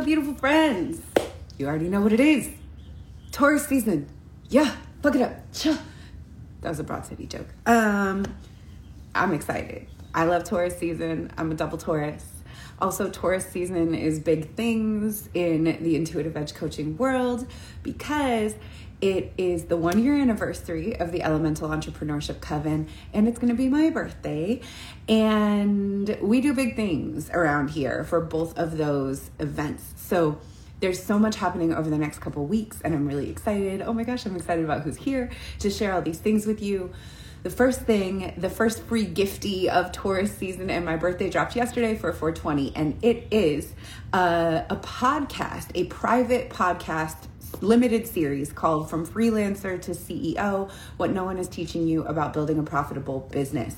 Hello, beautiful friends. You already know what it is. Taurus season. Yeah, fuck it up. That was a Broad City joke. I'm excited. I love Taurus season. I'm a double Taurus. Also, Taurus season is big things in the Intuitive Edge coaching world because it is the 1-year anniversary of the Elemental Entrepreneurship Coven, and it's going to be my birthday. And we do big things around here for both of those events. So there's so much happening over the next couple weeks, and I'm really excited. Oh my gosh, I'm excited about who's here to share all these things with you. The first free gifty of Taurus season and my birthday dropped yesterday for 420, and it is a podcast, a private podcast limited series called From Freelancer To CEO: What No One Is Teaching You About Building A Profitable Business.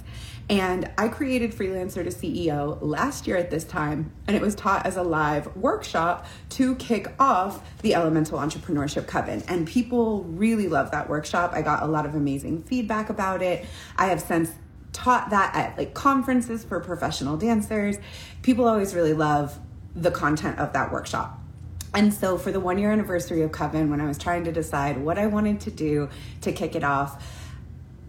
And I created Freelancer to CEO last year at this time, and it was taught as a live workshop to kick off the Elemental Entrepreneurship Coven. And people really loved that workshop. I got a lot of amazing feedback about it. I have since taught that at like conferences for professional dancers. People always really love the content of that workshop. And so for the 1-year anniversary of Coven, when I was trying to decide what I wanted to do to kick it off,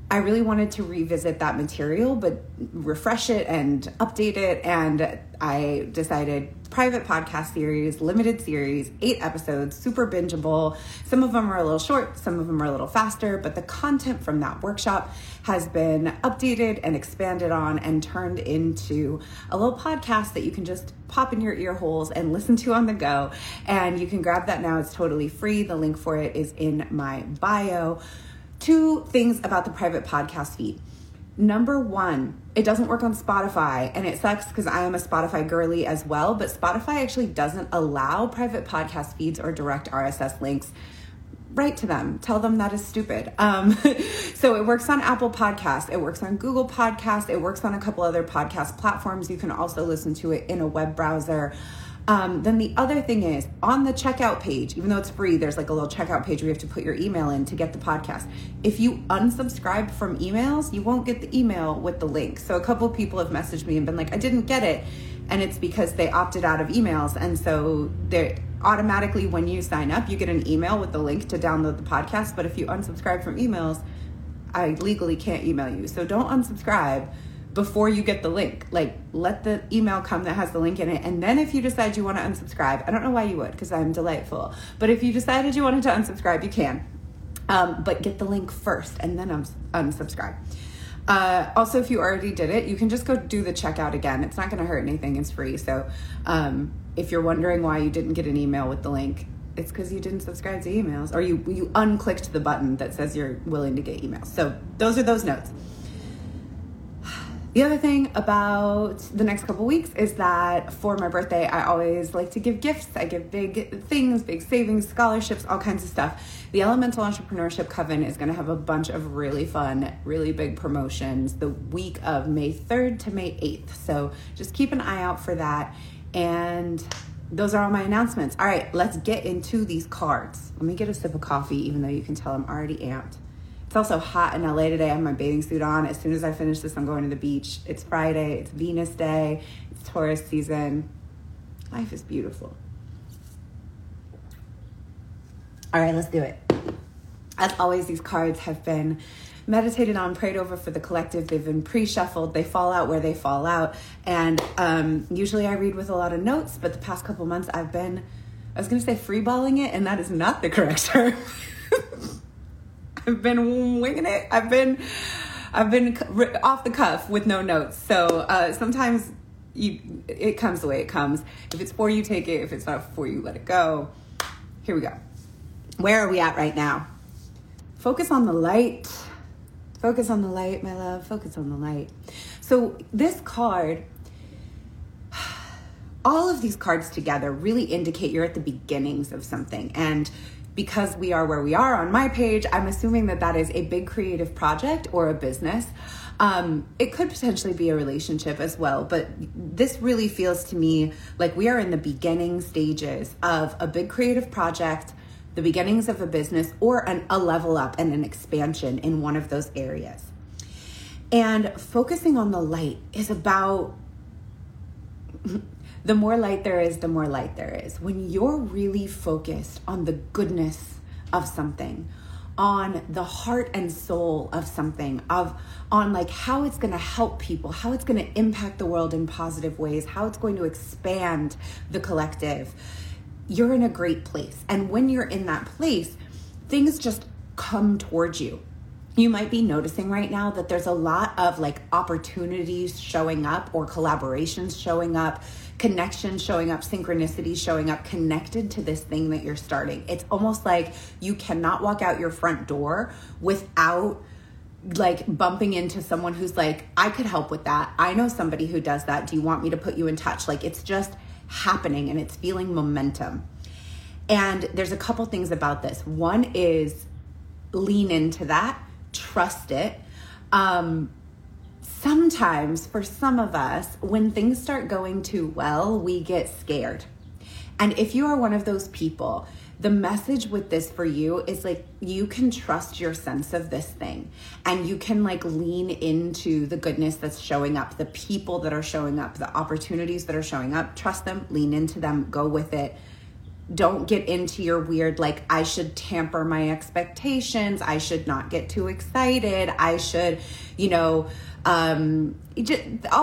I really wanted to revisit that material, but refresh it and update it. And I decided private podcast series, limited series, 8 episodes, super bingeable. Some of them are a little short, some of them are a little faster, but the content from that workshop has been updated and expanded on and turned into a little podcast that you can just pop in your ear holes and listen to on the go. And you can grab that now. It's totally free. The link for it is in my bio. 2 things about the private podcast feed. Number one, it doesn't work on Spotify, and it sucks because I am a Spotify girly as well, but Spotify actually doesn't allow private podcast feeds or direct RSS links. Write to them. Tell them that is stupid. So it works on Apple Podcasts. It works on Google Podcasts. It works on a couple other podcast platforms. You can also listen to it in a web browser. Then the other thing is, on the checkout page, even though it's free, there's like a little checkout page where you have to put your email in to get the podcast. If you unsubscribe from emails, you won't get the email with the link. So a couple of people have messaged me and been like, I didn't get it. And it's because they opted out of emails. And so they're automatically, when you sign up, you get an email with the link to download the podcast. But if you unsubscribe from emails, I legally can't email you. So don't unsubscribe before you get the link. Like, let the email come that has the link in it. And then if you decide you want to unsubscribe, I don't know why you would, because I'm delightful. But if you decided you wanted to unsubscribe, you can. But get the link first and then unsubscribe. Also, if you already did it, you can just go do the checkout again. It's not going to hurt anything. It's free. So if you're wondering why you didn't get an email with the link, it's because you didn't subscribe to emails, or you unclicked the button that says you're willing to get emails. So those are those notes. The other thing about the next couple weeks is that for my birthday, I always like to give gifts. I give big things, big savings, scholarships, all kinds of stuff. The Elemental Entrepreneurship Coven is going to have a bunch of really fun, really big promotions the week of May 3rd to May 8th. So just keep an eye out for that. And those are all my announcements. All right, let's get into these cards. Let me get a sip of coffee, even though you can tell I'm already amped. It's also hot in LA today. I have my bathing suit on. As soon as I finish this, I'm going to the beach. It's Friday. It's Venus Day. It's Taurus season. Life is beautiful. All right, let's do it. As always, these cards have been meditated on, prayed over for the collective. They've been pre-shuffled. They fall out where they fall out. And usually I read with a lot of notes, but the past couple months I've been, I was going to say free-balling it, and that is not the correct term. I've been winging it. I've been off the cuff with no notes. So sometimes it comes the way it comes. If it's for you, take it. If it's not for you, let it go. Here we go. Where are we at right now? Focus on the light. Focus on the light, my love. Focus on the light. So this card, all of these cards together really indicate you're at the beginnings of something. And because we are where we are on my page, I'm assuming that that is a big creative project or a business. It could potentially be a relationship as well, but this really feels to me like we are in the beginning stages of a big creative project, the beginnings of a business, or a level up and an expansion in one of those areas. And focusing on the light is about The more light there is, the more light there is. When you're really focused on the goodness of something, on the heart and soul of something, on like how it's going to help people, how it's going to impact the world in positive ways, how it's going to expand the collective, you're in a great place. And when you're in that place, things just come towards you. You might be noticing right now that there's a lot of like opportunities showing up, or collaborations showing up, connections showing up, synchronicity showing up, connected to this thing that you're starting. It's almost like you cannot walk out your front door without like bumping into someone who's like, I could help with that. I know somebody who does that. Do you want me to put you in touch? Like, it's just happening and it's feeling momentum. And there's a couple things about this. One is lean into that. Trust it. Sometimes for some of us, when things start going too well, we get scared. And if you are one of those people, the message with this for you is like, you can trust your sense of this thing, and you can like lean into the goodness that's showing up, the people that are showing up, the opportunities that are showing up. Trust them, lean into them, go with it. Don't get into your weird, like, I should tamper my expectations. I should not get too excited. I should, just all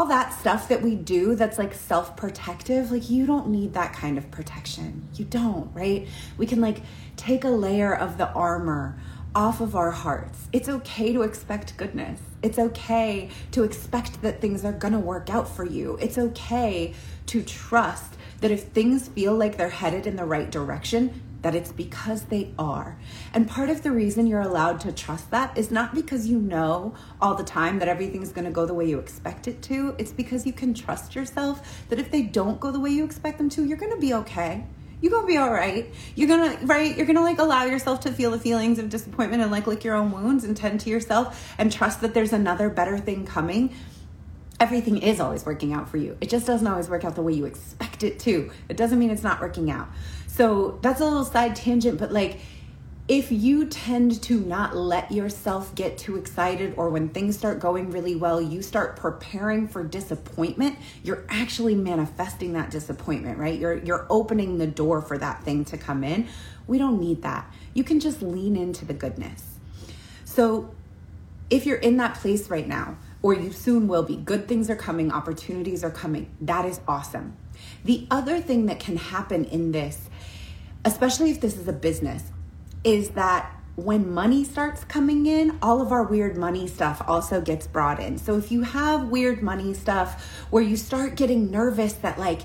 that stuff that we do that's like self-protective. Like, you don't need that kind of protection. You don't, right? We can like take a layer of the armor off of our hearts. It's okay to expect goodness. It's okay to expect that things are going to work out for you. It's okay to trust that if things feel like they're headed in the right direction, that it's because they are. And part of the reason you're allowed to trust that is not because you know all the time that everything's gonna go the way you expect it to. It's because you can trust yourself that if they don't go the way you expect them to, you're gonna be okay. You're gonna be all right. You're gonna like allow yourself to feel the feelings of disappointment and like lick your own wounds and tend to yourself and trust that there's another better thing coming. Everything is always working out for you. It just doesn't always work out the way you expect it to. It doesn't mean it's not working out. So that's a little side tangent, but like, if you tend to not let yourself get too excited, or when things start going really well, you start preparing for disappointment, you're actually manifesting that disappointment, right? You're opening the door for that thing to come in. We don't need that. You can just lean into the goodness. So if you're in that place right now, or you soon will be, good things are coming, opportunities are coming. That is awesome. The other thing that can happen in this, especially if this is a business, is that when money starts coming in, all of our weird money stuff also gets brought in. So if you have weird money stuff where you start getting nervous that like,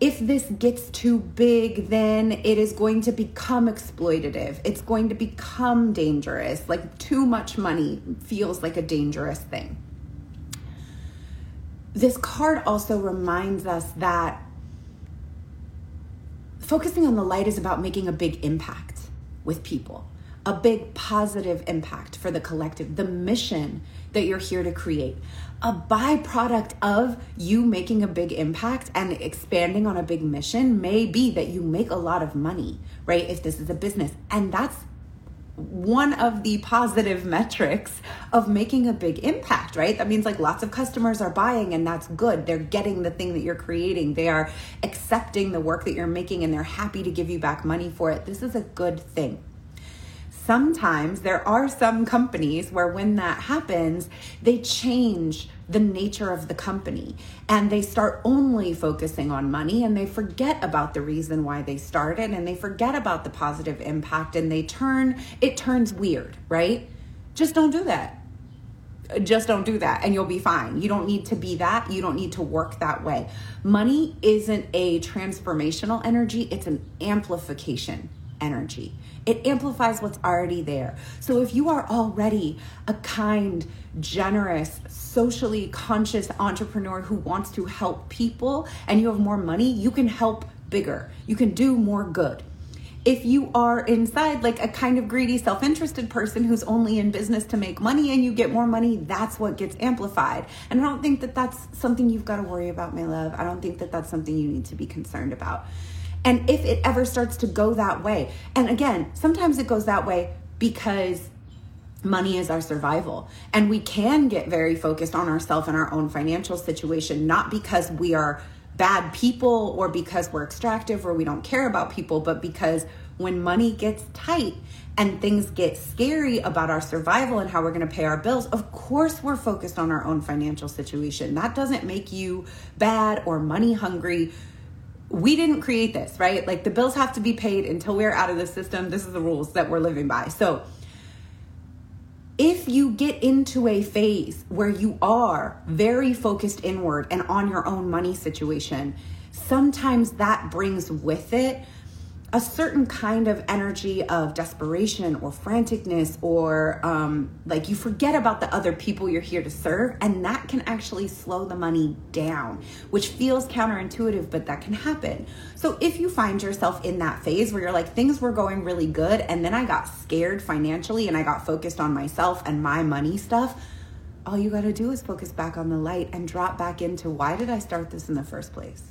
if this gets too big, then it is going to become exploitative. It's going to become dangerous. Like, too much money feels like a dangerous thing. This card also reminds us that focusing on the light is about making a big impact with people, a big positive impact for the collective, the mission that you're here to create. A byproduct of you making a big impact and expanding on a big mission may be that you make a lot of money, right? If this is a business. And that's one of the positive metrics of making a big impact, right? That means like lots of customers are buying, and that's good. They're getting the thing that you're creating. They are accepting the work that you're making, and they're happy to give you back money for it. This is a good thing. Sometimes there are some companies where when that happens, they change the nature of the company and they start only focusing on money, and they forget about the reason why they started, and they forget about the positive impact, and it turns weird, right? Just don't do that. Just don't do that and you'll be fine. You don't need to be that. You don't need to work that way. Money isn't a transformational energy. It's an amplification energy. It amplifies what's already there. So if you are already a kind, generous, socially conscious entrepreneur who wants to help people, and you have more money, you can help bigger. You can do more good. If you are inside like a kind of greedy, self-interested person who's only in business to make money, and you get more money, that's what gets amplified. And I don't think that that's something you've got to worry about, my love. I don't think that that's something you need to be concerned about. And if it ever starts to go that way, and again, sometimes it goes that way because money is our survival, and we can get very focused on ourselves and our own financial situation, not because we are bad people or because we're extractive or we don't care about people, but because when money gets tight and things get scary about our survival and how we're going to pay our bills, of course we're focused on our own financial situation. That doesn't make you bad or money hungry. We didn't create this, right? Like, the bills have to be paid until we're out of the system. This is the rules that we're living by. So if you get into a phase where you are very focused inward and on your own money situation, sometimes that brings with it a certain kind of energy of desperation or franticness, or like you forget about the other people you're here to serve, and that can actually slow the money down, which feels counterintuitive, but that can happen. So if you find yourself in that phase where you're like, things were going really good and then I got scared financially and I got focused on myself and my money stuff, all you gotta do is focus back on the light and drop back into, why did I start this in the first place?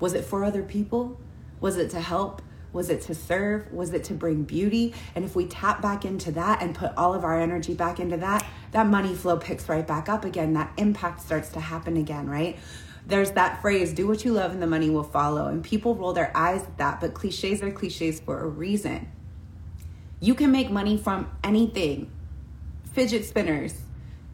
Was it for other people? Was it to help? Was it to serve? Was it to bring beauty? And if we tap back into that and put all of our energy back into that, that money flow picks right back up again. That impact starts to happen again, right? There's that phrase, do what you love and the money will follow. And people roll their eyes at that, but cliches are cliches for a reason. You can make money from anything. Fidget spinners,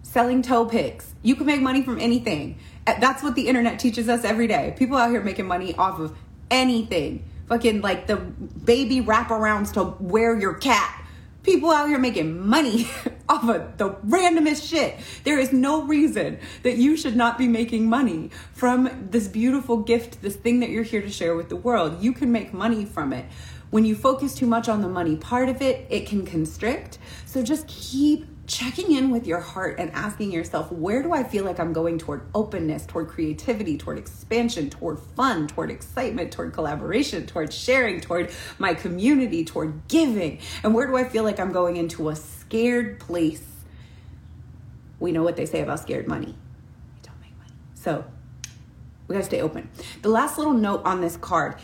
selling toe picks. You can make money from anything. That's what the internet teaches us every day. People out here making money off of anything. Fucking like the baby wraparounds to wear your cat. People out here making money off of the randomest shit. There is no reason that you should not be making money from this beautiful gift, this thing that you're here to share with the world. You can make money from it. When you focus too much on the money part of it, it can constrict. So just keep checking in with your heart and asking yourself, where do I feel like I'm going toward openness, toward creativity, toward expansion, toward fun, toward excitement, toward collaboration, toward sharing, toward my community, toward giving? And where do I feel like I'm going into a scared place? We know what they say about scared money. You don't make money. So we gotta stay open. The last little note on this card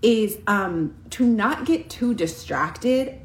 is to not get too distracted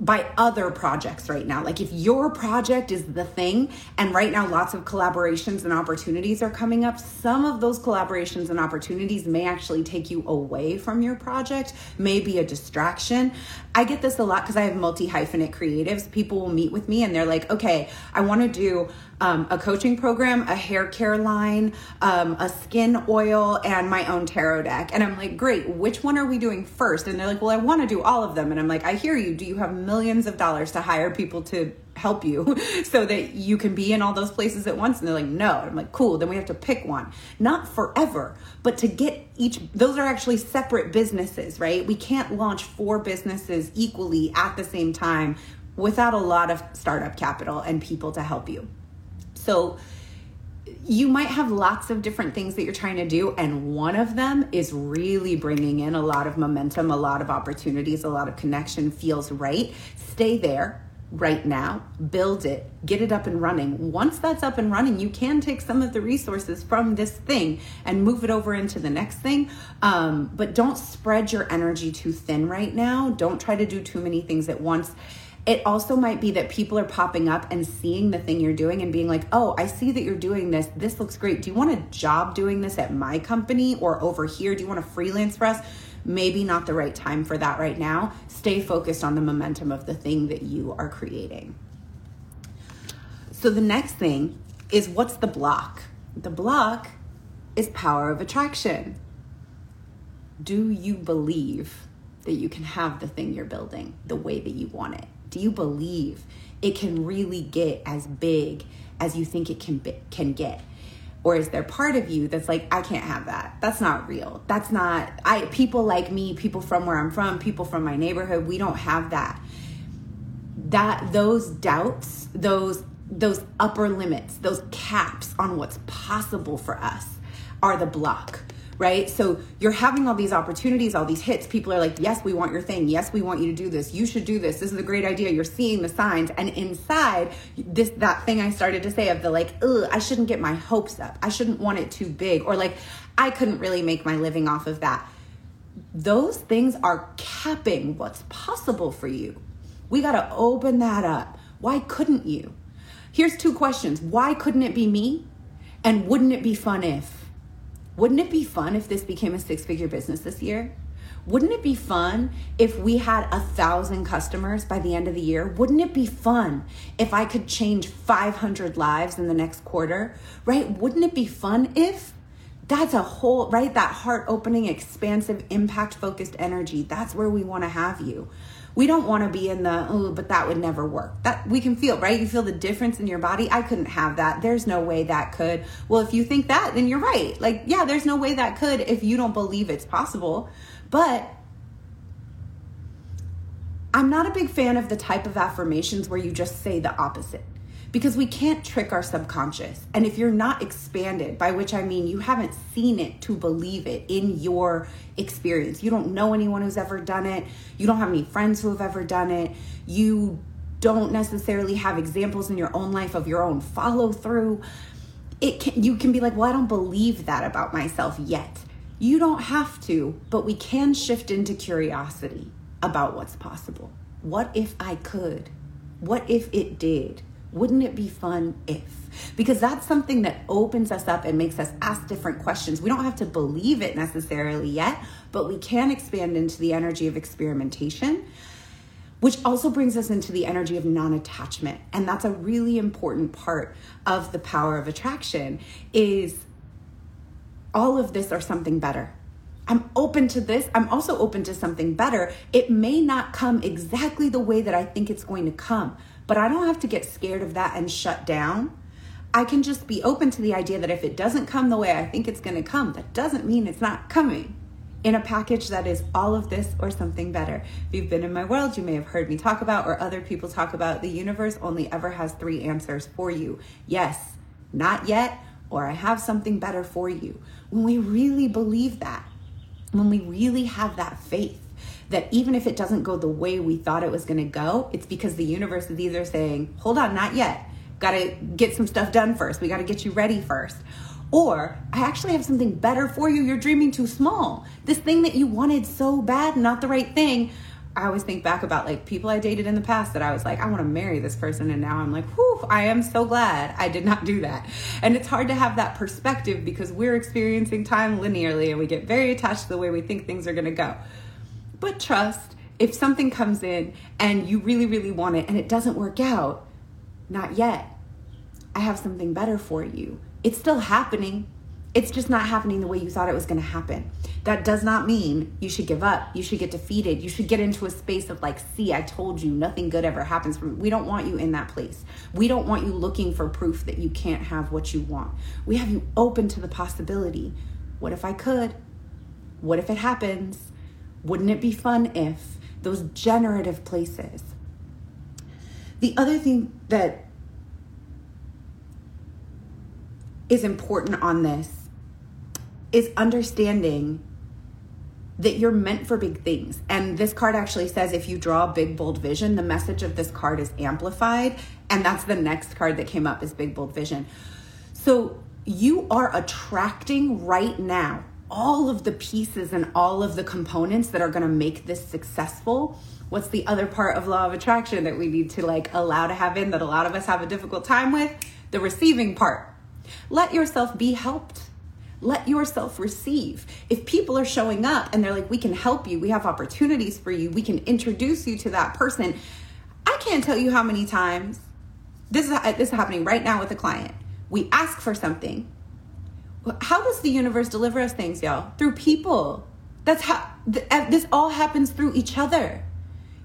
by other projects right now. Like if your project is the thing, and right now lots of collaborations and opportunities are coming up, some of those collaborations and opportunities may actually take you away from your project, may be a distraction. I get this a lot because I have multi-hyphenate creatives. People will meet with me and they're like, okay, I want to do a coaching program, a hair care line, a skin oil, and my own tarot deck. And I'm like, great, which one are we doing first? And they're like, well, I want to do all of them. And I'm like, I hear you. Do you have millions of dollars to hire people to help you so that you can be in all those places at once? And they're like, no. And I'm like, cool, then we have to pick one. Not forever, but to get each, those are actually separate businesses, right? We can't launch 4 businesses equally at the same time without a lot of startup capital and people to help you. So you might have lots of different things that you're trying to do, and one of them is really bringing in a lot of momentum, a lot of opportunities, a lot of connection, feels right. Stay there right now, build it, get it up and running. Once that's up and running, you can take some of the resources from this thing and move it over into the next thing. But don't spread your energy too thin right now. Don't try to do too many things at once. It also might be that people are popping up and seeing the thing you're doing and being like, oh, I see that you're doing this. This looks great. Do you want a job doing this at my company or over here? Do you want to freelance for us? Maybe not the right time for that right now. Stay focused on the momentum of the thing that you are creating. So the next thing is, what's the block? The block is power of attraction. Do you believe that you can have the thing you're building the way that you want it? Do you believe it can really get as big as you think it can get? Or is there part of you that's like, I can't have that. That's not real. That's not, people like me, people from where I'm from, people from my neighborhood, we don't have that. Those doubts, those upper limits, those caps on what's possible for us are the block. Right? So you're having all these opportunities, all these hits. People are like, yes, we want your thing. Yes, we want you to do this. You should do this. This is a great idea. You're seeing the signs. And inside this, that thing I started to say of the like, ugh, I shouldn't get my hopes up. I shouldn't want it too big. Or like, I couldn't really make my living off of that. Those things are capping what's possible for you. We got to open that up. Why couldn't you? Here's 2 questions. Why couldn't it be me? And wouldn't it be fun if? Wouldn't it be fun if this became a six-figure business this year? Wouldn't it be fun if we had 1,000 customers by the end of the year? Wouldn't it be fun if I could change 500 lives in the next quarter, right? Wouldn't it be fun if? That's a whole, right? That heart-opening, expansive, impact-focused energy. That's where we want to have you. We don't want to be in the, oh, but that would never work. That we can feel, right? You feel the difference in your body. I couldn't have that. There's no way that could. Well, if you think that, then you're right. Like, yeah, there's no way that could if you don't believe it's possible. But I'm not a big fan of the type of affirmations where you just say the opposite, because we can't trick our subconscious. And if you're not expanded, by which I mean you haven't seen it to believe it in your experience, you don't know anyone who's ever done it, you don't have any friends who have ever done it, you don't necessarily have examples in your own life of your own follow through, you can be like, well, I don't believe that about myself yet. You don't have to, but we can shift into curiosity about what's possible. What if I could? What if it did? Wouldn't it be fun if? Because that's something that opens us up and makes us ask different questions. We don't have to believe it necessarily yet, but we can expand into the energy of experimentation, which also brings us into the energy of non-attachment. And that's a really important part of the power of attraction is all of this or something better. I'm open to this. I'm also open to something better. It may not come exactly the way that I think it's going to come, but I don't have to get scared of that and shut down. I can just be open to the idea that if it doesn't come the way I think it's going to come, that doesn't mean it's not coming in a package that is all of this or something better. If you've been in my world, you may have heard me talk about, or other people talk about, the universe only ever has three answers for you. Yes, not yet, or I have something better for you. When we really believe that, when we really have that faith that even if it doesn't go the way we thought it was going to go, it's because the universe is either saying, hold on, not yet. Got to get some stuff done first. We got to get you ready first. Or I actually have something better for you. You're dreaming too small. This thing that you wanted so bad, not the right thing. I always think back about like people I dated in the past that I was like, I want to marry this person. And now I'm like, whew, I am so glad I did not do that. And it's hard to have that perspective because we're experiencing time linearly and we get very attached to the way we think things are going to go. But trust, if something comes in and you really, really want it and it doesn't work out, not yet. I have something better for you. It's still happening. It's just not happening the way you thought it was going to happen. That does not mean you should give up. You should get defeated. You should get into a space of like, see, I told you nothing good ever happens for me. We don't want you in that place. We don't want you looking for proof that you can't have what you want. We have you open to the possibility. What if I could? What if it happens? Wouldn't it be fun if? Those generative places. The other thing that is important on this is understanding that you're meant for big things. And this card actually says, if you draw a big, bold vision, the message of this card is amplified. And that's the next card that came up, is big, bold vision. So you are attracting right now all of the pieces and all of the components that are going to make this successful. What's the other part of law of attraction that we need to like allow to have in that a lot of us have a difficult time with? The receiving part. Let yourself be helped. Let yourself receive. If people are showing up and they're like, we can help you, we have opportunities for you, we can introduce you to that person. I can't tell you how many times, this is happening right now with a client. We ask for something. How does the universe deliver us things, y'all? Through people. That's how this all happens, through each other.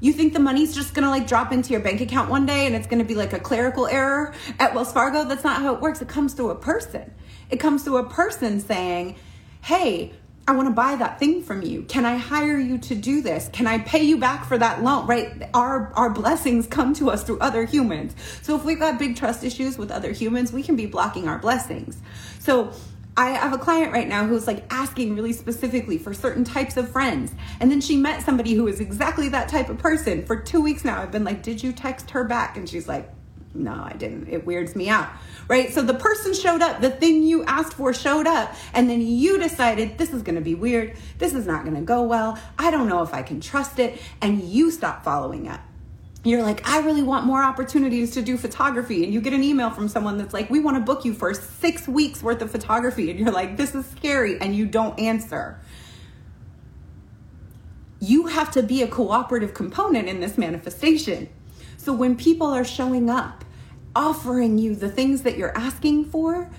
You think the money's just going to like drop into your bank account one day and it's going to be like a clerical error at Wells Fargo? That's not how it works. It comes through a person. It comes through a person saying, hey, I want to buy that thing from you. Can I hire you to do this? Can I pay you back for that loan? Right? Our blessings come to us through other humans. So if we've got big trust issues with other humans, we can be blocking our blessings. So I have a client right now who's like asking really specifically for certain types of friends. And then she met somebody who is exactly that type of person. For 2 weeks now, I've been like, did you text her back? And she's like, no, I didn't. It weirds me out, right? So the person showed up, the thing you asked for showed up, and then you decided this is going to be weird. This is not going to go well. I don't know if I can trust it. And you stop following up. You're like, I really want more opportunities to do photography. And you get an email from someone that's like, we want to book you for 6 weeks worth of photography. And you're like, this is scary. And you don't answer. You have to be a cooperative component in this manifestation. So when people are showing up, offering you the things that you're asking for,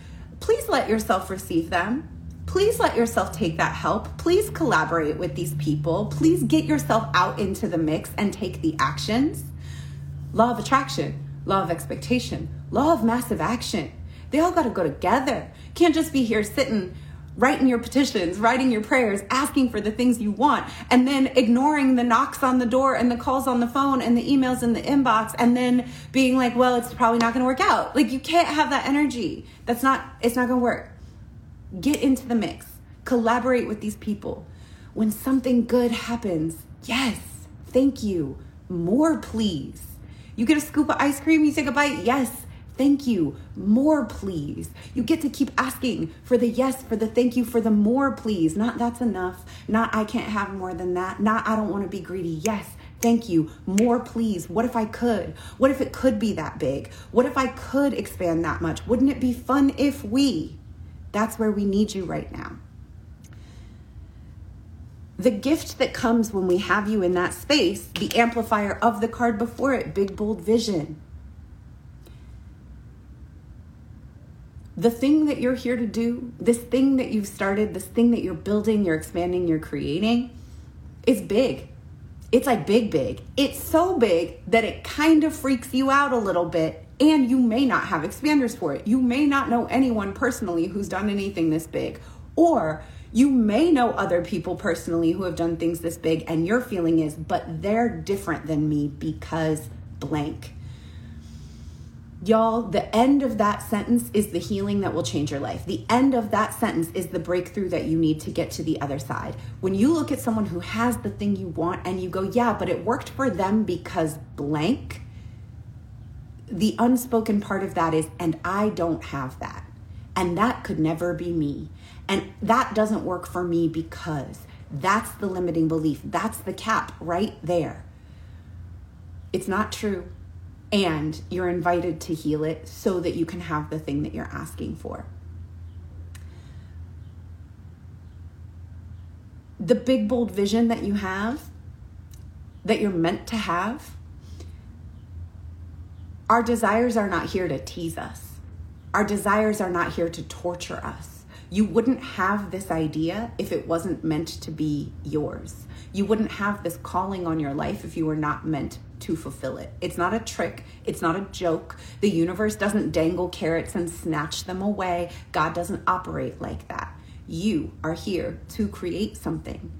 please let yourself receive them. Please let yourself take that help. Please collaborate with these people. Please get yourself out into the mix and take the actions. Law of attraction, law of expectation, law of massive action. They all got to go together. Can't just be here sitting, writing your petitions, writing your prayers, asking for the things you want, and then ignoring the knocks on the door and the calls on the phone and the emails in the inbox, and then being like, well, it's probably not going to work out. Like, you can't have that energy. It's not going to work. Get into the mix. Collaborate with these people. When something good happens, yes, thank you. More, please. You get a scoop of ice cream, you take a bite, yes, thank you. More, please. You get to keep asking for the yes, for the thank you, for the more, please. Not that's enough, not I can't have more than that, not I don't want to be greedy. Yes, thank you. More, please. What if I could? What if it could be that big? What if I could expand that much? Wouldn't it be fun if we? That's where we need you right now. The gift that comes when we have you in that space, the amplifier of the card before it, big, bold vision. The thing that you're here to do, this thing that you've started, this thing that you're building, you're expanding, you're creating, is big. It's like big, big. It's so big that it kind of freaks you out a little bit. And you may not have expanders for it. You may not know anyone personally who's done anything this big. Or you may know other people personally who have done things this big, and your feeling is, but they're different than me because blank. Y'all, the end of that sentence is the healing that will change your life. The end of that sentence is the breakthrough that you need to get to the other side. When you look at someone who has the thing you want and you go, yeah, but it worked for them because blank, the unspoken part of that is, and I don't have that. And that could never be me. And that doesn't work for me because that's the limiting belief. That's the cap right there. It's not true. And you're invited to heal it so that you can have the thing that you're asking for. The big, bold vision that you have, that you're meant to have, our desires are not here to tease us. Our desires are not here to torture us. You wouldn't have this idea if it wasn't meant to be yours. You wouldn't have this calling on your life if you were not meant to fulfill it. It's not a trick. It's not a joke. The universe doesn't dangle carrots and snatch them away. God doesn't operate like that. You are here to create something.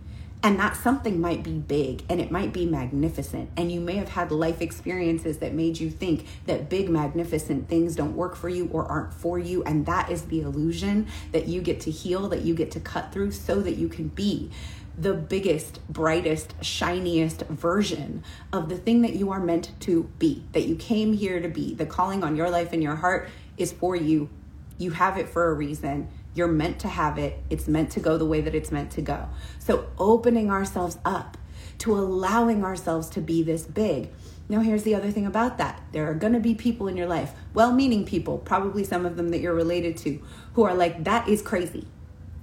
And that something might be big, and it might be magnificent. And you may have had life experiences that made you think that big, magnificent things don't work for you or aren't for you. And that is the illusion that you get to heal, that you get to cut through so that you can be the biggest, brightest, shiniest version of the thing that you are meant to be, that you came here to be. The calling on your life and your heart is for you. You have it for a reason. You're meant to have it. It's meant to go the way that it's meant to go. So opening ourselves up to allowing ourselves to be this big. Now, here's the other thing about that. There are going to be people in your life, well-meaning people, probably some of them that you're related to, who are like, that is crazy.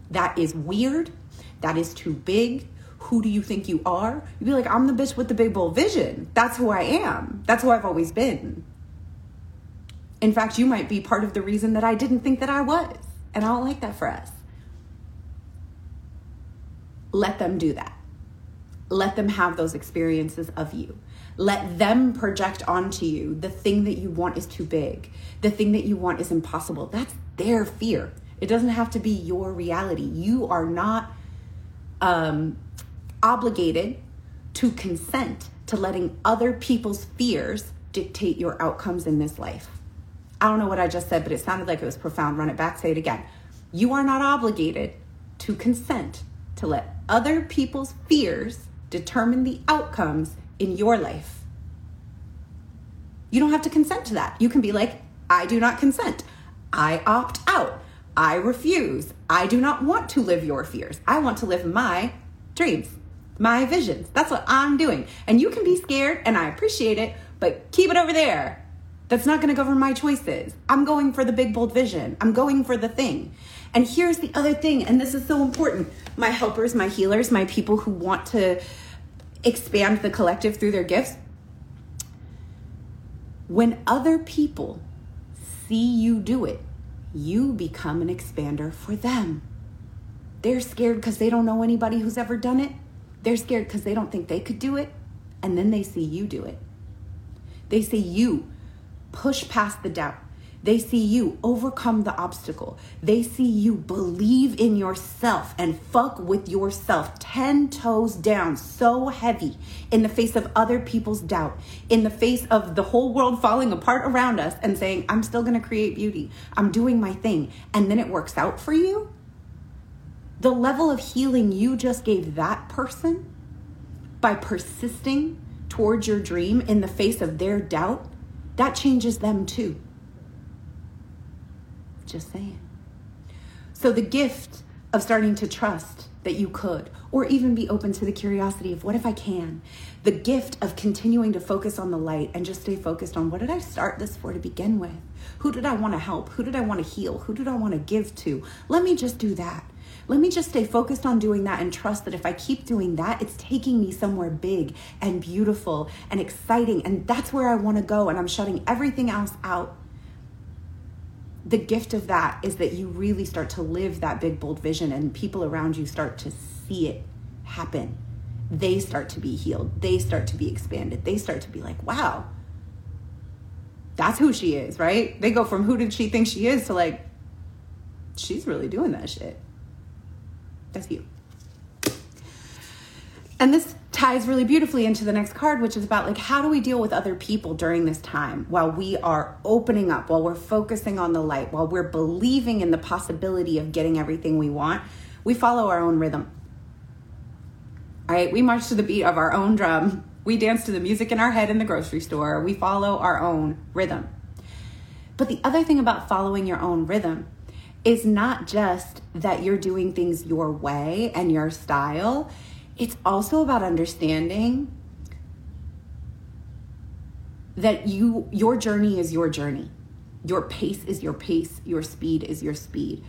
That is weird. That is too big. Who do you think you are? You'd be like, I'm the bitch with the big, bold vision. That's who I am. That's who I've always been. In fact, you might be part of the reason that I didn't think that I was. And I don't like that for us. Let them do that. Let them have those experiences of you. Let them project onto you the thing that you want is too big. The thing that you want is impossible. That's their fear. It doesn't have to be your reality. You are not obligated to consent to letting other people's fears dictate your outcomes in this life. I don't know what I just said, but it sounded like it was profound. Run it back, say it again. You are not obligated to consent to let other people's fears determine the outcomes in your life. You don't have to consent to that. You can be like, I do not consent. I opt out. I refuse. I do not want to live your fears. I want to live my dreams, my visions. That's what I'm doing. And you can be scared, and I appreciate it, but keep it over there. That's not going to govern my choices. I'm going for the big, bold vision. I'm going for the thing. And here's the other thing, and this is so important. My helpers, my healers, my people who want to expand the collective through their gifts. When other people see you do it, you become an expander for them. They're scared because they don't know anybody who's ever done it. They're scared because they don't think they could do it. And then they see you do it. They see you push past the doubt. They see you overcome the obstacle. They see you believe in yourself and fuck with yourself 10 toes down, so heavy in the face of other people's doubt, in the face of the whole world falling apart around us and saying, I'm still gonna create beauty. I'm doing my thing. And then it works out for you. The level of healing you just gave that person by persisting towards your dream in the face of their doubt, that changes them too. Just saying. So the gift of starting to trust that you could, or even be open to the curiosity of what if I can, the gift of continuing to focus on the light and just stay focused on what did I start this for to begin with? Who did I want to help? Who did I want to heal? Who did I want to give to? Let me just do that. Let me just stay focused on doing that and trust that if I keep doing that, it's taking me somewhere big and beautiful and exciting. And that's where I want to go. And I'm shutting everything else out. The gift of that is that you really start to live that big, bold vision and people around you start to see it happen. They start to be healed. They start to be expanded. They start to be like, wow, that's who she is, right? They go from who did she think she is to like, she's really doing that shit. That's you. And this ties really beautifully into the next card, which is about like, how do we deal with other people during this time while we are opening up, while we're focusing on the light, while we're believing in the possibility of getting everything we want? We follow our own rhythm. All right, we march to the beat of our own drum. We dance to the music in our head in the grocery store. We follow our own rhythm. But the other thing about following your own rhythm is not just that you're doing things your way and your style. It's also about understanding that your journey is your journey. Your pace is your pace. Your speed is your speed.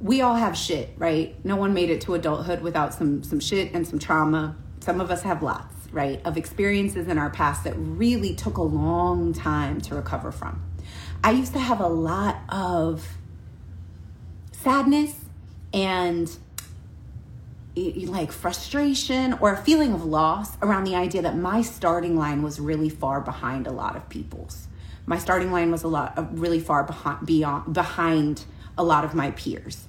We all have shit, right? No one made it to adulthood without some shit and some trauma. Some of us have lots, right, of experiences in our past that really took a long time to recover from. I used to have a lot of sadness and like frustration or a feeling of loss around the idea that my starting line was really far behind a lot of people's. My starting line was really far behind a lot of my peers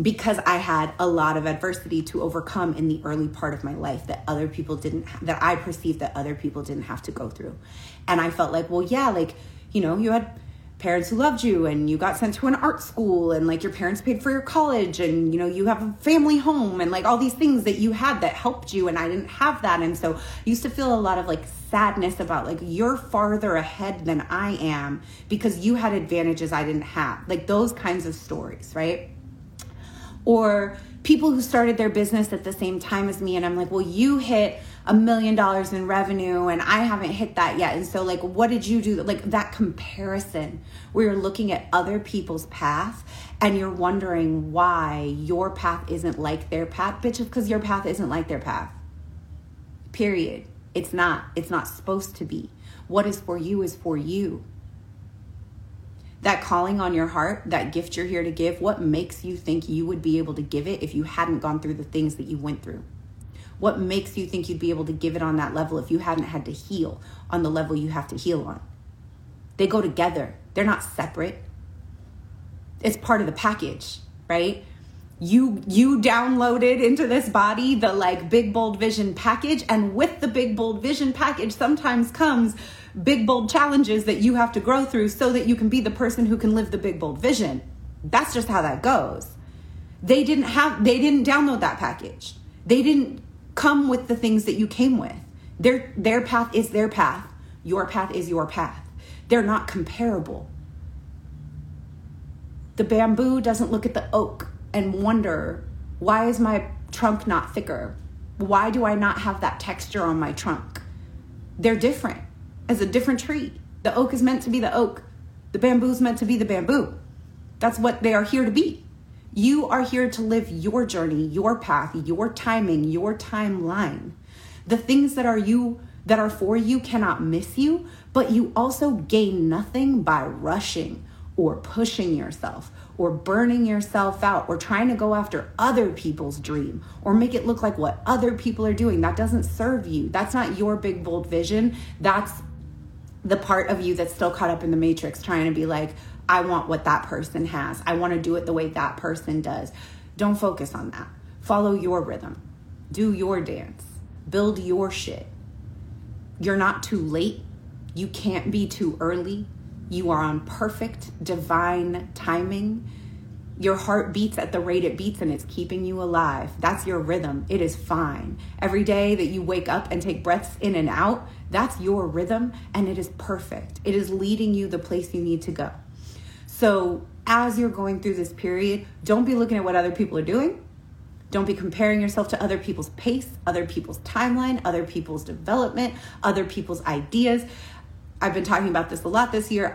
because I had a lot of adversity to overcome in the early part of my life that I perceived that other people didn't have to go through. And I felt like, well, yeah, like, you know, you had parents who loved you and you got sent to an art school and like your parents paid for your college and, you know, you have a family home and like all these things that you had that helped you. And I didn't have that. And so I used to feel a lot of like sadness about like you're farther ahead than I am because you had advantages I didn't have, like those kinds of stories, right? Or people who started their business at the same time as me. And I'm like, well, you hit $1 million in revenue and I haven't hit that yet. And so like, what did you do? Like that comparison where you're looking at other people's path and you're wondering why your path isn't like their path. Bitch, because your path isn't like their path. Period. It's not supposed to be. What is for you is for you. That calling on your heart, that gift you're here to give, what makes you think you would be able to give it if you hadn't gone through the things that you went through? What makes you think you'd be able to give it on that level if you hadn't had to heal on the level you have to heal on? They go together. They're not separate. It's part of the package, right? You downloaded into this body the like big, bold vision package. And with the big, bold vision package sometimes comes big, bold challenges that you have to grow through so that you can be the person who can live the big, bold vision. That's just how that goes. They didn't download that package. They didn't come with the things that you came with. Their path is their path. Your path is your path. They're not comparable. The bamboo doesn't look at the oak and wonder, why is my trunk not thicker? Why do I not have that texture on my trunk? they're different as a different tree. The oak is meant to be the oak. The bamboo is meant to be the bamboo. That's what they are here to be. You are here to live your journey, your path, your timing, your timeline. The things that are you, that are for you cannot miss you, but you also gain nothing by rushing or pushing yourself or burning yourself out or trying to go after other people's dream or make it look like what other people are doing. That doesn't serve you. That's not your big, bold vision. That's the part of you that's still caught up in the matrix trying to be like, I want what that person has. I want to do it the way that person does. Don't focus on that. Follow your rhythm. Do your dance. Build your shit. You're not too late. You can't be too early. You are on perfect, divine timing. Your heart beats at the rate it beats and it's keeping you alive. That's your rhythm. It is fine. Every day that you wake up and take breaths in and out, that's your rhythm and it is perfect. It is leading you the place you need to go. So as you're going through this period, don't be looking at what other people are doing. Don't be comparing yourself to other people's pace, other people's timeline, other people's development, other people's ideas. I've been talking about this a lot this year.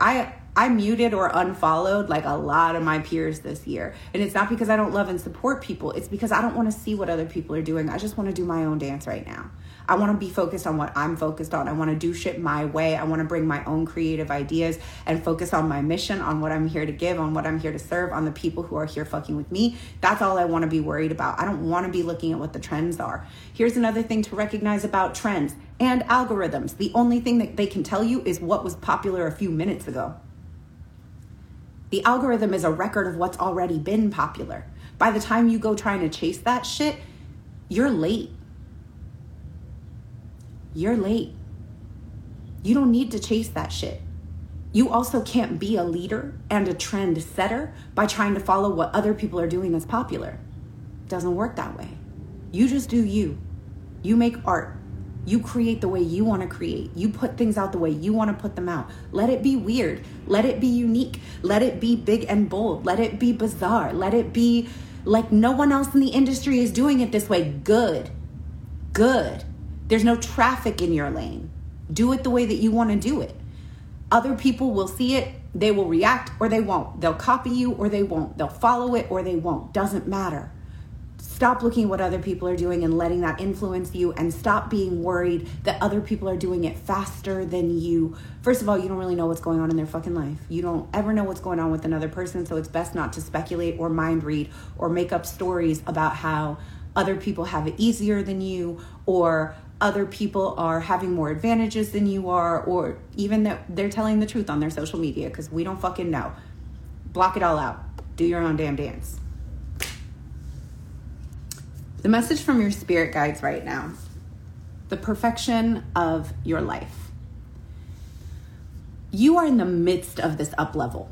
I muted or unfollowed like a lot of my peers this year. And it's not because I don't love and support people. It's because I don't want to see what other people are doing. I just want to do my own dance right now. I want to be focused on what I'm focused on. I want to do shit my way. I want to bring my own creative ideas and focus on my mission, on what I'm here to give, on what I'm here to serve, on the people who are here fucking with me. That's all I want to be worried about. I don't want to be looking at what the trends are. Here's another thing to recognize about trends and algorithms. The only thing that they can tell you is what was popular a few minutes ago. The algorithm is a record of what's already been popular. By the time you go trying to chase that shit, you're late. You're late. You don't need to chase that shit. You also can't be a leader and a trend setter by trying to follow what other people are doing that's popular. It doesn't work that way. You just do you. You make art. You create the way you want to create. You put things out the way you want to put them out. Let it be weird. Let it be unique. Let it be big and bold. Let it be bizarre. Let it be like no one else in the industry is doing it this way. Good. Good. There's no traffic in your lane. Do it the way that you want to do it. Other people will see it. They will react or they won't. They'll copy you or they won't. They'll follow it or they won't. Doesn't matter. Stop looking at what other people are doing and letting that influence you, and stop being worried that other people are doing it faster than you. First of all, you don't really know what's going on in their fucking life. You don't ever know what's going on with another person, so it's best not to speculate or mind read or make up stories about how other people have it easier than you, or other people are having more advantages than you are, or even that they're telling the truth on their social media, because we don't fucking know. Block it all out. Do your own damn dance. The message from your spirit guides right now: the perfection of your life. You are in the midst of this up level,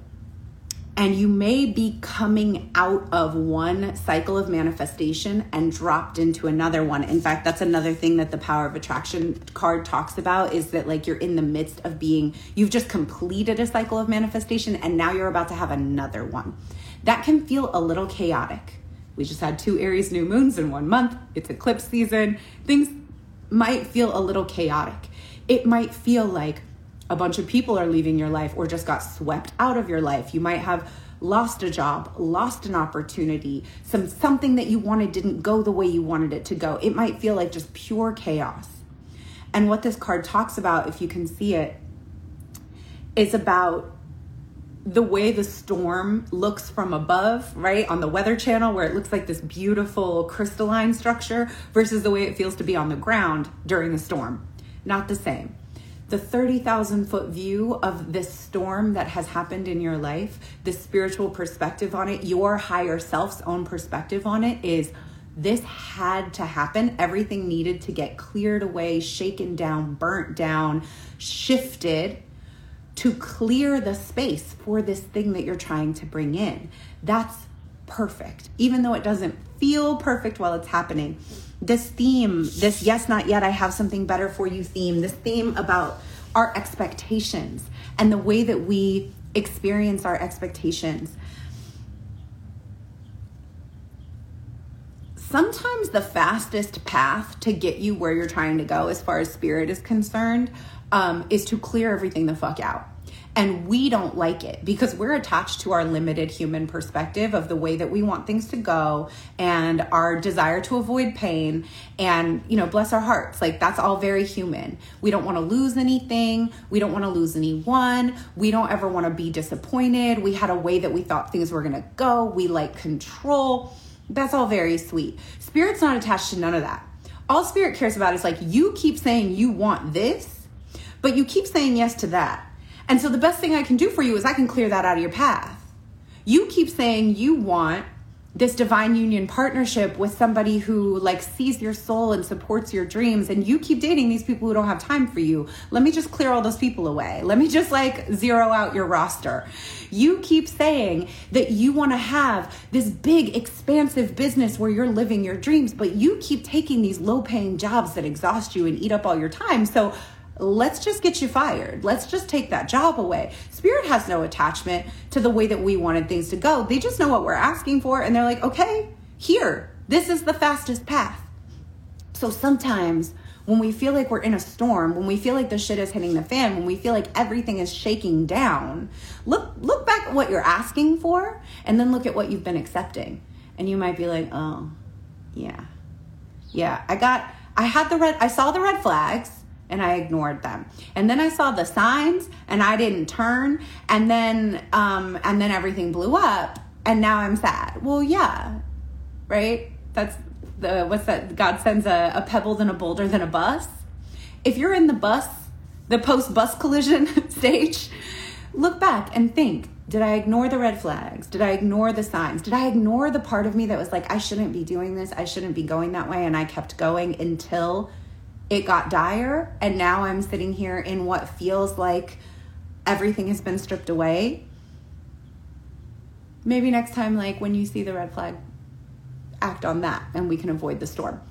and you may be coming out of one cycle of manifestation and dropped into another one. In fact, that's another thing that the Power of Attraction card talks about, is that like you're in the midst of being, you've just completed a cycle of manifestation and now you're about to have another one. That can feel a little chaotic. We just had 2 Aries new moons in 1 month. It's eclipse season. Things might feel a little chaotic. It might feel like a bunch of people are leaving your life or just got swept out of your life. You might have lost a job, lost an opportunity, something that you wanted didn't go the way you wanted it to go. It might feel like just pure chaos. And what this card talks about, if you can see it, is about the way the storm looks from above, right? On the Weather Channel, where it looks like this beautiful crystalline structure, versus the way it feels to be on the ground during the storm. Not the same. The 30,000 foot view of this storm that has happened in your life, the spiritual perspective on it, your higher self's own perspective on it, is this had to happen. Everything needed to get cleared away, shaken down, burnt down, shifted, to clear the space for this thing that you're trying to bring in. That's perfect. Even though it doesn't feel perfect while it's happening, this theme, this yes, not yet, I have something better for you theme, this theme about our expectations and the way that we experience our expectations. sometimes the fastest path to get you where you're trying to go as far as spirit is concerned is to clear everything the fuck out. And we don't like it because we're attached to our limited human perspective of the way that we want things to go and our desire to avoid pain and, you know, bless our hearts. Like, that's all very human. We don't want to lose anything. We don't want to lose anyone. We don't ever want to be disappointed. We had a way that we thought things were going to go. We like control. That's all very sweet. Spirit's not attached to none of that. All spirit cares about is like, you keep saying you want this, but you keep saying yes to that. And so the best thing I can do for you is I can clear that out of your path. You keep saying you want this divine union partnership with somebody who like sees your soul and supports your dreams. And you keep dating these people who don't have time for you. Let me just clear all those people away. Let me just like zero out your roster. You keep saying that you want to have this big expansive business where you're living your dreams, but you keep taking these low paying jobs that exhaust you and eat up all your time. So let's just get you fired. Let's just take that job away. Spirit has no attachment to the way that we wanted things to go. They just know what we're asking for. And they're like, okay, here, this is the fastest path. So sometimes when we feel like we're in a storm, when we feel like the shit is hitting the fan, when we feel like everything is shaking down, look back at what you're asking for and then look at what you've been accepting. And you might be like, oh, yeah, I saw the red flags. And I ignored them. And then I saw the signs and I didn't turn. And then everything blew up and now I'm sad. Well, yeah, right? That's God sends a pebble than a boulder than a bus. If you're in the post-bus collision stage, look back and think, did I ignore the red flags? Did I ignore the signs? Did I ignore the part of me that was like, I shouldn't be doing this. I shouldn't be going that way. And I kept going until it got dire, and now I'm sitting here in what feels like everything has been stripped away. Maybe next time, like when you see the red flag, act on that and we can avoid the storm.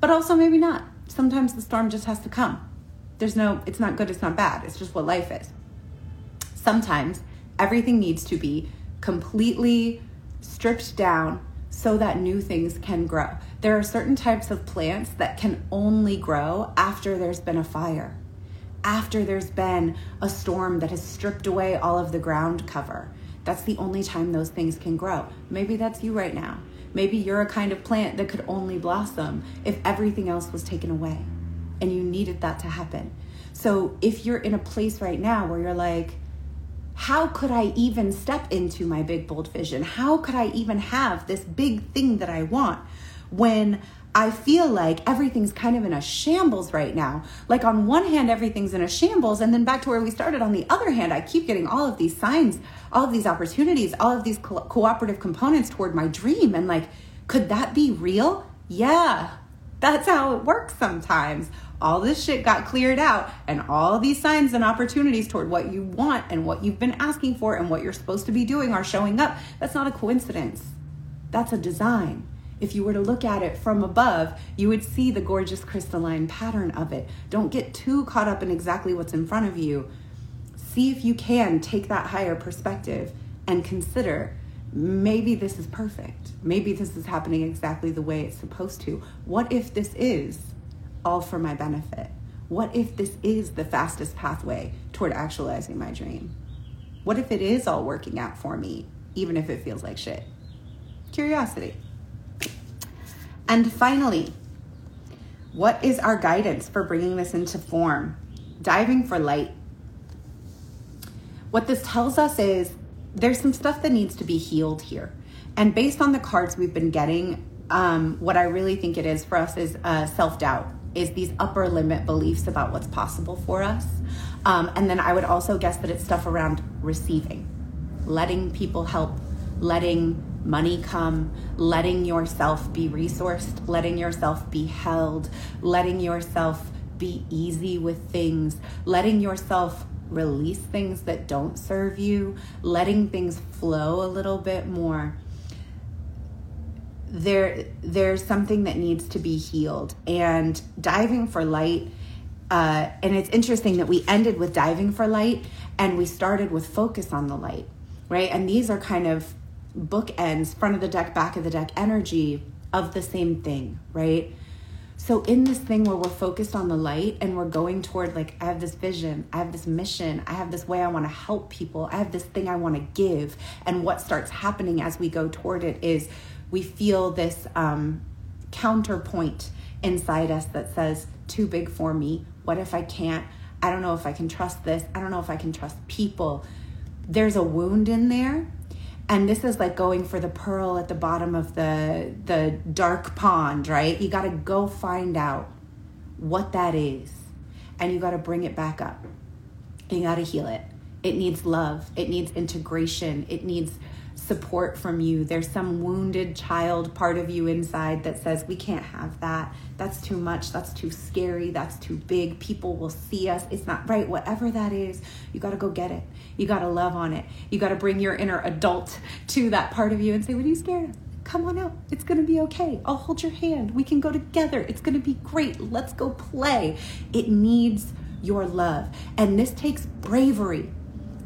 But also maybe not. Sometimes the storm just has to come. It's not good, it's not bad. It's just what life is. Sometimes everything needs to be completely stripped down so that new things can grow. There are certain types of plants that can only grow after there's been a fire, after there's been a storm that has stripped away all of the ground cover. That's the only time those things can grow. Maybe that's you right now. Maybe you're a kind of plant that could only blossom if everything else was taken away and you needed that to happen. So if you're in a place right now where you're like, how could I even step into my big, bold vision? How could I even have this big thing that I want when I feel like everything's kind of in a shambles right now? Like on one hand, everything's in a shambles. And then back to where we started. On the other hand, I keep getting all of these signs, all of these opportunities, all of these cooperative components toward my dream. And like, could that be real? Yeah, that's how it works sometimes. All this shit got cleared out and all these signs and opportunities toward what you want and what you've been asking for and what you're supposed to be doing are showing up. That's not a coincidence. That's a design. If you were to look at it from above, you would see the gorgeous crystalline pattern of it. Don't get too caught up in exactly what's in front of you. See if you can take that higher perspective and consider, maybe this is perfect. Maybe this is happening exactly the way it's supposed to. What if this is all for my benefit? What if this is the fastest pathway toward actualizing my dream? What if it is all working out for me, even if it feels like shit? Curiosity. And finally, what is our guidance for bringing this into form? Diving for light. What this tells us is there's some stuff that needs to be healed here. And based on the cards we've been getting, what I really think it is for us is self-doubt. Is these upper limit beliefs about what's possible for us. And then I would also guess that it's stuff around receiving, letting people help, letting money come, letting yourself be resourced, letting yourself be held, letting yourself be easy with things, letting yourself release things that don't serve you, letting things flow a little bit more. There's something that needs to be healed, and diving for light. And it's interesting that we ended with diving for light and we started with focus on the light, right? And these are kind of bookends, front of the deck, back of the deck energy of the same thing, right? So in this thing where we're focused on the light and we're going toward like, I have this vision, I have this mission, I have this way I want to help people, I have this thing I want to give. And what starts happening as we go toward it is we feel this counterpoint inside us that says, too big for me. What if I can't? I don't know if I can trust this. I don't know if I can trust people. There's a wound in there. And this is like going for the pearl at the bottom of the dark pond, right? You got to go find out what that is. And you got to bring it back up. You got to heal it. It needs love. It needs integration. It needs support from you. There's some wounded child part of you inside that says, we can't have that. That's too much. That's too scary. That's too big. People will see us. It's not right. Whatever that is, you got to go get it. You got to love on it. You got to bring your inner adult to that part of you and say, what are you scared of? Come on out. It's going to be okay. I'll hold your hand. We can go together. It's going to be great. Let's go play. It needs your love. And this takes bravery.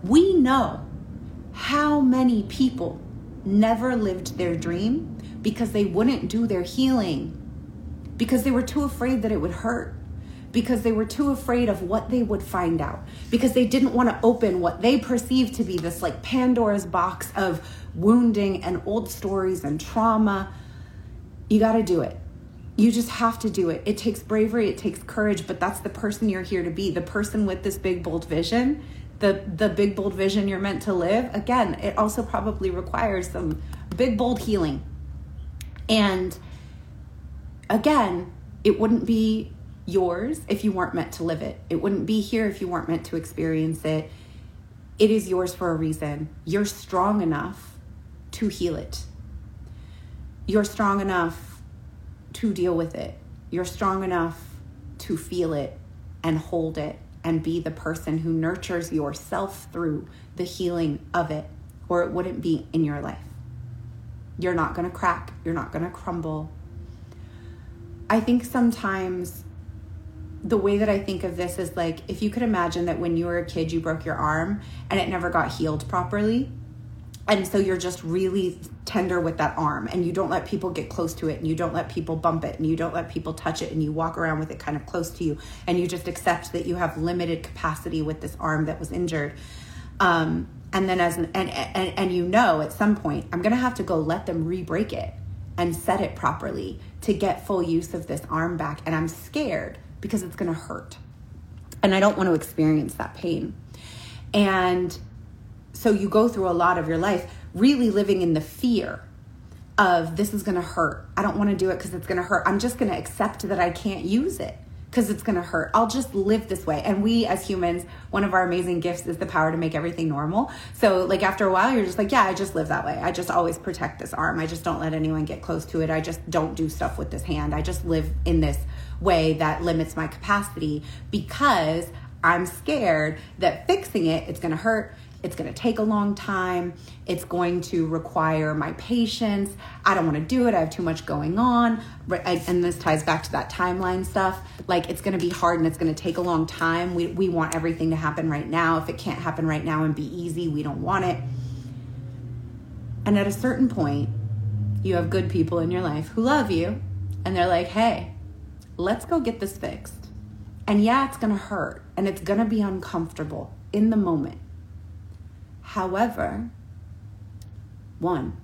We know how many people never lived their dream because they wouldn't do their healing, because they were too afraid that it would hurt, because they were too afraid of what they would find out, because they didn't want to open what they perceived to be this like Pandora's box of wounding and old stories and trauma. You got to do it. You just have to do it. It takes bravery. It takes courage, but that's the person you're here to be, the person with this big, bold vision. The big, bold vision you're meant to live. Again, it also probably requires some big, bold healing. And again, it wouldn't be yours if you weren't meant to live it. It wouldn't be here if you weren't meant to experience it. It is yours for a reason. You're strong enough to heal it. You're strong enough to deal with it. You're strong enough to feel it and hold it, and be the person who nurtures yourself through the healing of it, or it wouldn't be in your life. You're not gonna crack, you're not gonna crumble. I think sometimes the way that I think of this is like, if you could imagine that when you were a kid, you broke your arm and it never got healed properly. And so you're just really tender with that arm and you don't let people get close to it and you don't let people bump it and you don't let people touch it and you walk around with it kind of close to you and you just accept that you have limited capacity with this arm that was injured. And then and you know at some point, I'm going to have to go let them re-break it and set it properly to get full use of this arm back. And I'm scared because it's going to hurt and I don't want to experience that pain. And so you go through a lot of your life really living in the fear of this is going to hurt. I don't want to do it because it's going to hurt. I'm just going to accept that I can't use it because it's going to hurt. I'll just live this way. And we as humans, one of our amazing gifts is the power to make everything normal. So like after a while, you're just like, yeah, I just live that way. I just always protect this arm. I just don't let anyone get close to it. I just don't do stuff with this hand. I just live in this way that limits my capacity because I'm scared that fixing it, it's going to hurt. It's going to take a long time. It's going to require my patience. I don't want to do it. I have too much going on. And this ties back to that timeline stuff. Like it's going to be hard and it's going to take a long time. We want everything to happen right now. If it can't happen right now and be easy, we don't want it. And at a certain point, you have good people in your life who love you. And they're like, hey, let's go get this fixed. And yeah, it's going to hurt. And it's going to be uncomfortable in the moment. However, one,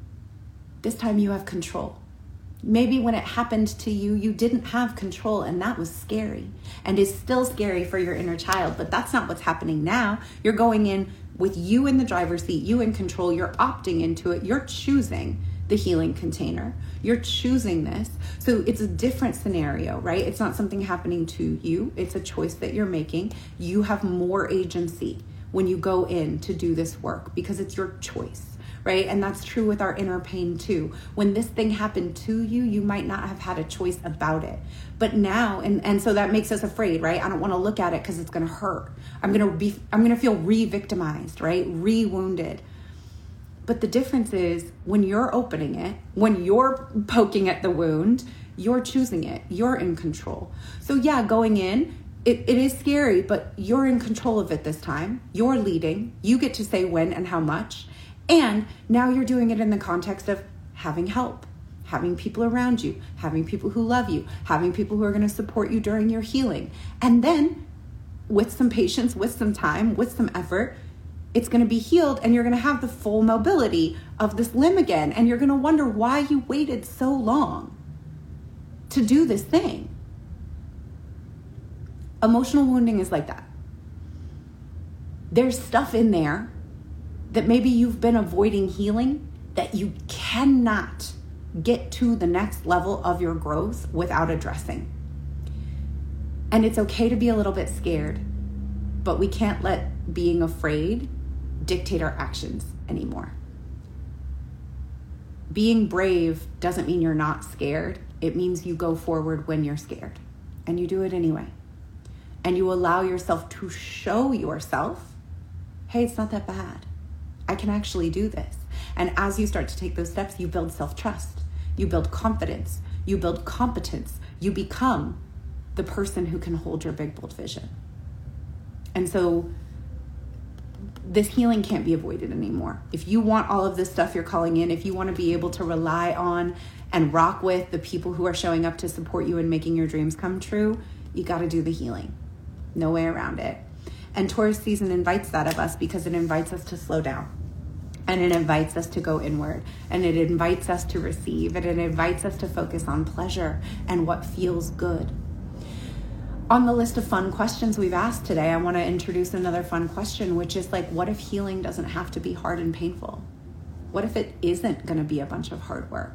this time you have control. Maybe when it happened to you, you didn't have control and that was scary and is still scary for your inner child, but that's not what's happening now. You're going in with you in the driver's seat, you in control, you're opting into it, you're choosing the healing container, you're choosing this. So it's a different scenario, right? It's not something happening to you, it's a choice that you're making. You have more agency when you go in to do this work because it's your choice, right? And that's true with our inner pain too. When this thing happened to you, you might not have had a choice about it. But now, and so that makes us afraid, right? I don't want to look at it because it's going to hurt. I'm going to feel re-victimized, right? Re-wounded. But the difference is when you're opening it, when you're poking at the wound, you're choosing it. You're in control. So yeah, going in, It is scary, but you're in control of it this time. You're leading. You get to say when and how much. And now you're doing it in the context of having help, having people around you, having people who love you, having people who are going to support you during your healing. And then with some patience, with some time, with some effort, it's going to be healed and you're going to have the full mobility of this limb again. And you're going to wonder why you waited so long to do this thing. Emotional wounding is like that. There's stuff in there that maybe you've been avoiding healing that you cannot get to the next level of your growth without addressing. And it's okay to be a little bit scared, but we can't let being afraid dictate our actions anymore. Being brave doesn't mean you're not scared. It means you go forward when you're scared, and you do it anyway. And you allow yourself to show yourself, hey, it's not that bad. I can actually do this. And as you start to take those steps, you build self-trust, you build confidence, you build competence, you become the person who can hold your big, bold vision. And so this healing can't be avoided anymore. If you want all of this stuff you're calling in, if you want to be able to rely on and rock with the people who are showing up to support you in making your dreams come true, you got to do the healing. No way around it. And Taurus season invites that of us because it invites us to slow down. And it invites us to go inward, and it invites us to receive, and it invites us to focus on pleasure and what feels good. On the list of fun questions we've asked today, I want to introduce another fun question, which is like, what if healing doesn't have to be hard and painful? What if it isn't going to be a bunch of hard work?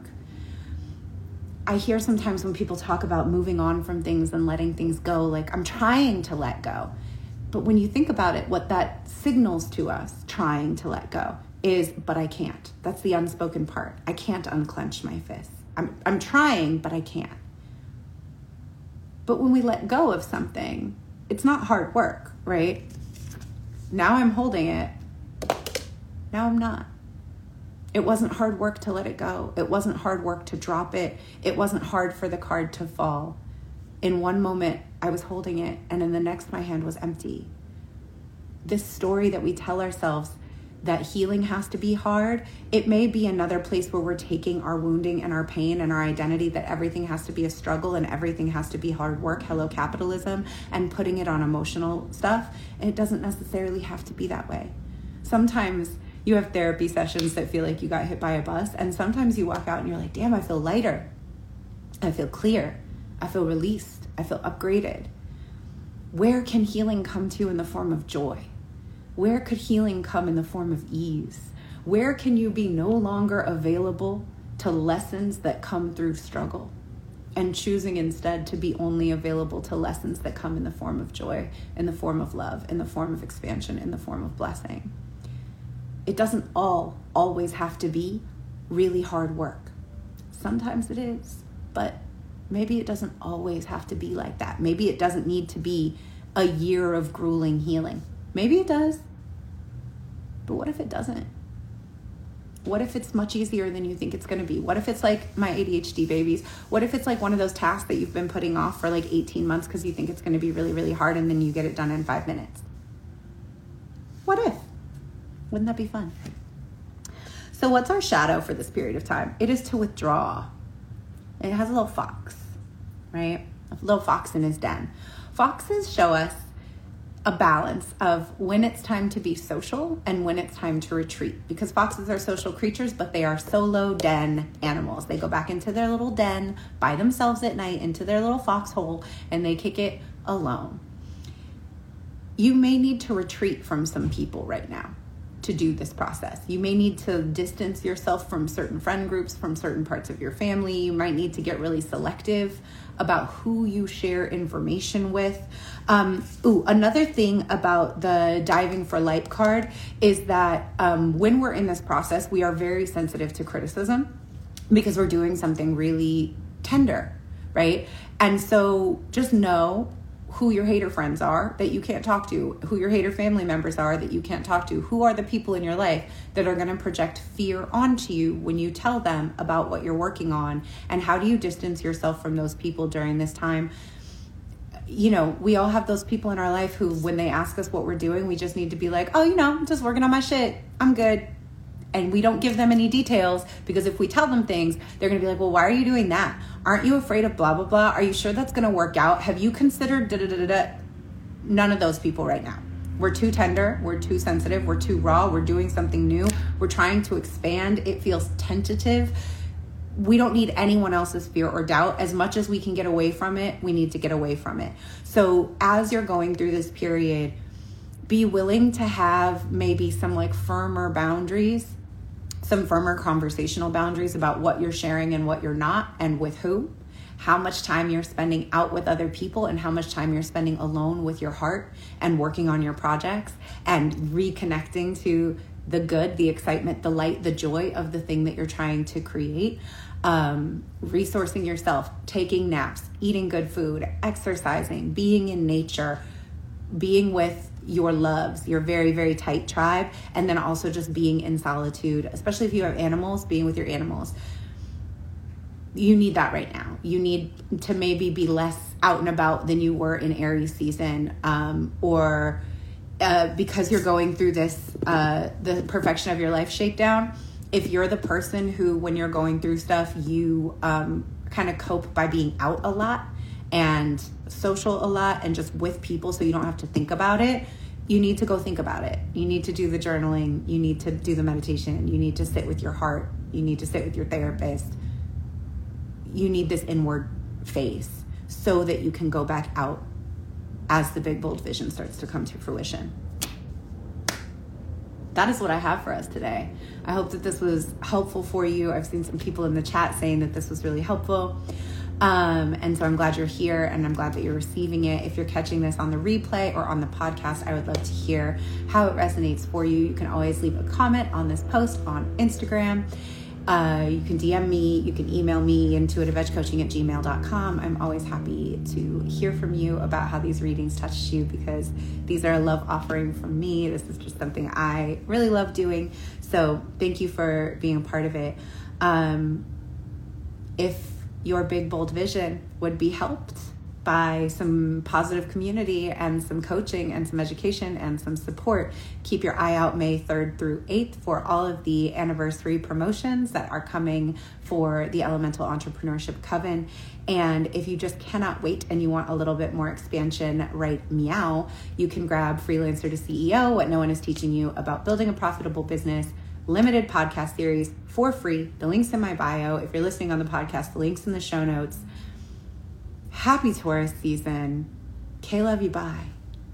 I hear sometimes when people talk about moving on from things and letting things go, like, I'm trying to let go. But when you think about it, what that signals to us, trying to let go, is, but I can't. That's the unspoken part. I can't unclench my fist. I'm trying, but I can't. But when we let go of something, it's not hard work, right? Now I'm holding it. Now I'm not. It wasn't hard work to let it go. It wasn't hard work to drop it. It wasn't hard for the card to fall. In one moment, I was holding it, and in the next, my hand was empty. This story that we tell ourselves that healing has to be hard, it may be another place where we're taking our wounding and our pain and our identity that everything has to be a struggle and everything has to be hard work, hello capitalism, and putting it on emotional stuff. And it doesn't necessarily have to be that way. Sometimes you have therapy sessions that feel like you got hit by a bus, and sometimes you walk out and you're like, damn, I feel lighter. I feel clear. I feel released. I feel upgraded. Where can healing come to in the form of joy? Where could healing come in the form of ease? Where can you be no longer available to lessons that come through struggle and choosing instead to be only available to lessons that come in the form of joy, in the form of love, in the form of expansion, in the form of blessing? It doesn't always have to be really hard work. Sometimes it is, but maybe it doesn't always have to be like that. Maybe it doesn't need to be a year of grueling healing. Maybe it does, but what if it doesn't? What if it's much easier than you think it's going to be? What if it's like my ADHD babies? What if it's like one of those tasks that you've been putting off for like 18 months because you think it's going to be really, really hard and then you get it done in 5 minutes? What if? Wouldn't that be fun? So what's our shadow for this period of time? It is to withdraw. It has a little fox, right? A little fox in his den. Foxes show us a balance of when it's time to be social and when it's time to retreat, because foxes are social creatures, but they are solo den animals. They go back into their little den by themselves at night, into their little foxhole, and they kick it alone. You may need to retreat from some people right now to do this process. You may need to distance yourself from certain friend groups, from certain parts of your family. You might need to get really selective about who you share information with. Another thing about the diving for light card is that when we're in this process, we are very sensitive to criticism because we're doing something really tender, right? And so just know who your hater friends are that you can't talk to, who your hater family members are that you can't talk to, who are the people in your life that are going to project fear onto you when you tell them about what you're working on, and how do you distance yourself from those people during this time? You know, we all have those people in our life who, when they ask us what we're doing, we just need to be like, oh, you know, I'm just working on my shit. I'm good. And we don't give them any details, because if we tell them things, they're going to be like, well, why are you doing that? Aren't you afraid of blah, blah, blah? Are you sure that's going to work out? Have you considered da, da, da, da, da? None of those people right now. We're too tender. We're too sensitive. We're too raw. We're doing something new. We're trying to expand. It feels tentative. We don't need anyone else's fear or doubt. As much as we can get away from it, we need to get away from it. So as you're going through this period, be willing to have maybe some like firmer boundaries, some firmer conversational boundaries about what you're sharing and what you're not, and with who, how much time you're spending out with other people and how much time you're spending alone with your heart and working on your projects and reconnecting to the good, the excitement, the light, the joy of the thing that you're trying to create. Resourcing yourself, taking naps, eating good food, exercising, being in nature, being with your loves, your very, very tight tribe, and then also just being in solitude, especially if you have animals, being with your animals. You need that right now. You need to maybe be less out and about than you were in Aries season, because you're going through this, the perfection of your life shakedown. If you're the person who, when you're going through stuff, you kind of cope by being out a lot and social a lot and just with people so you don't have to think about it, you need to go think about it. You need to do the journaling. You need to do the meditation. You need to sit with your heart. You need to sit with your therapist. You need this inward phase so that you can go back out as the big, bold vision starts to come to fruition. That is what I have for us today. I hope that this was helpful for you. I've seen some people in the chat saying that this was really helpful. And so I'm glad you're here, and I'm glad that you're receiving it. If you're catching this on the replay or on the podcast, I would love to hear how it resonates for you. You can always leave a comment on this post on Instagram. You can DM me, you can email me, intuitiveedgecoaching@gmail.com. I'm always happy to hear from you about how these readings touched you, because these are a love offering from me. This is just something I really love doing. So thank you for being a part of it. If your big, bold vision would be helped by some positive community and some coaching and some education and some support, keep your eye out May 3rd through 8th for all of the anniversary promotions that are coming for the Elemental Entrepreneurship Coven. And if you just cannot wait and you want a little bit more expansion, right meow, you can grab Freelancer to CEO, What No One Is Teaching You About Building a Profitable Business, limited podcast series for free. The link's in my bio. If you're listening on the podcast, the link's in the show notes. Happy Taurus season. K-Love you, bye.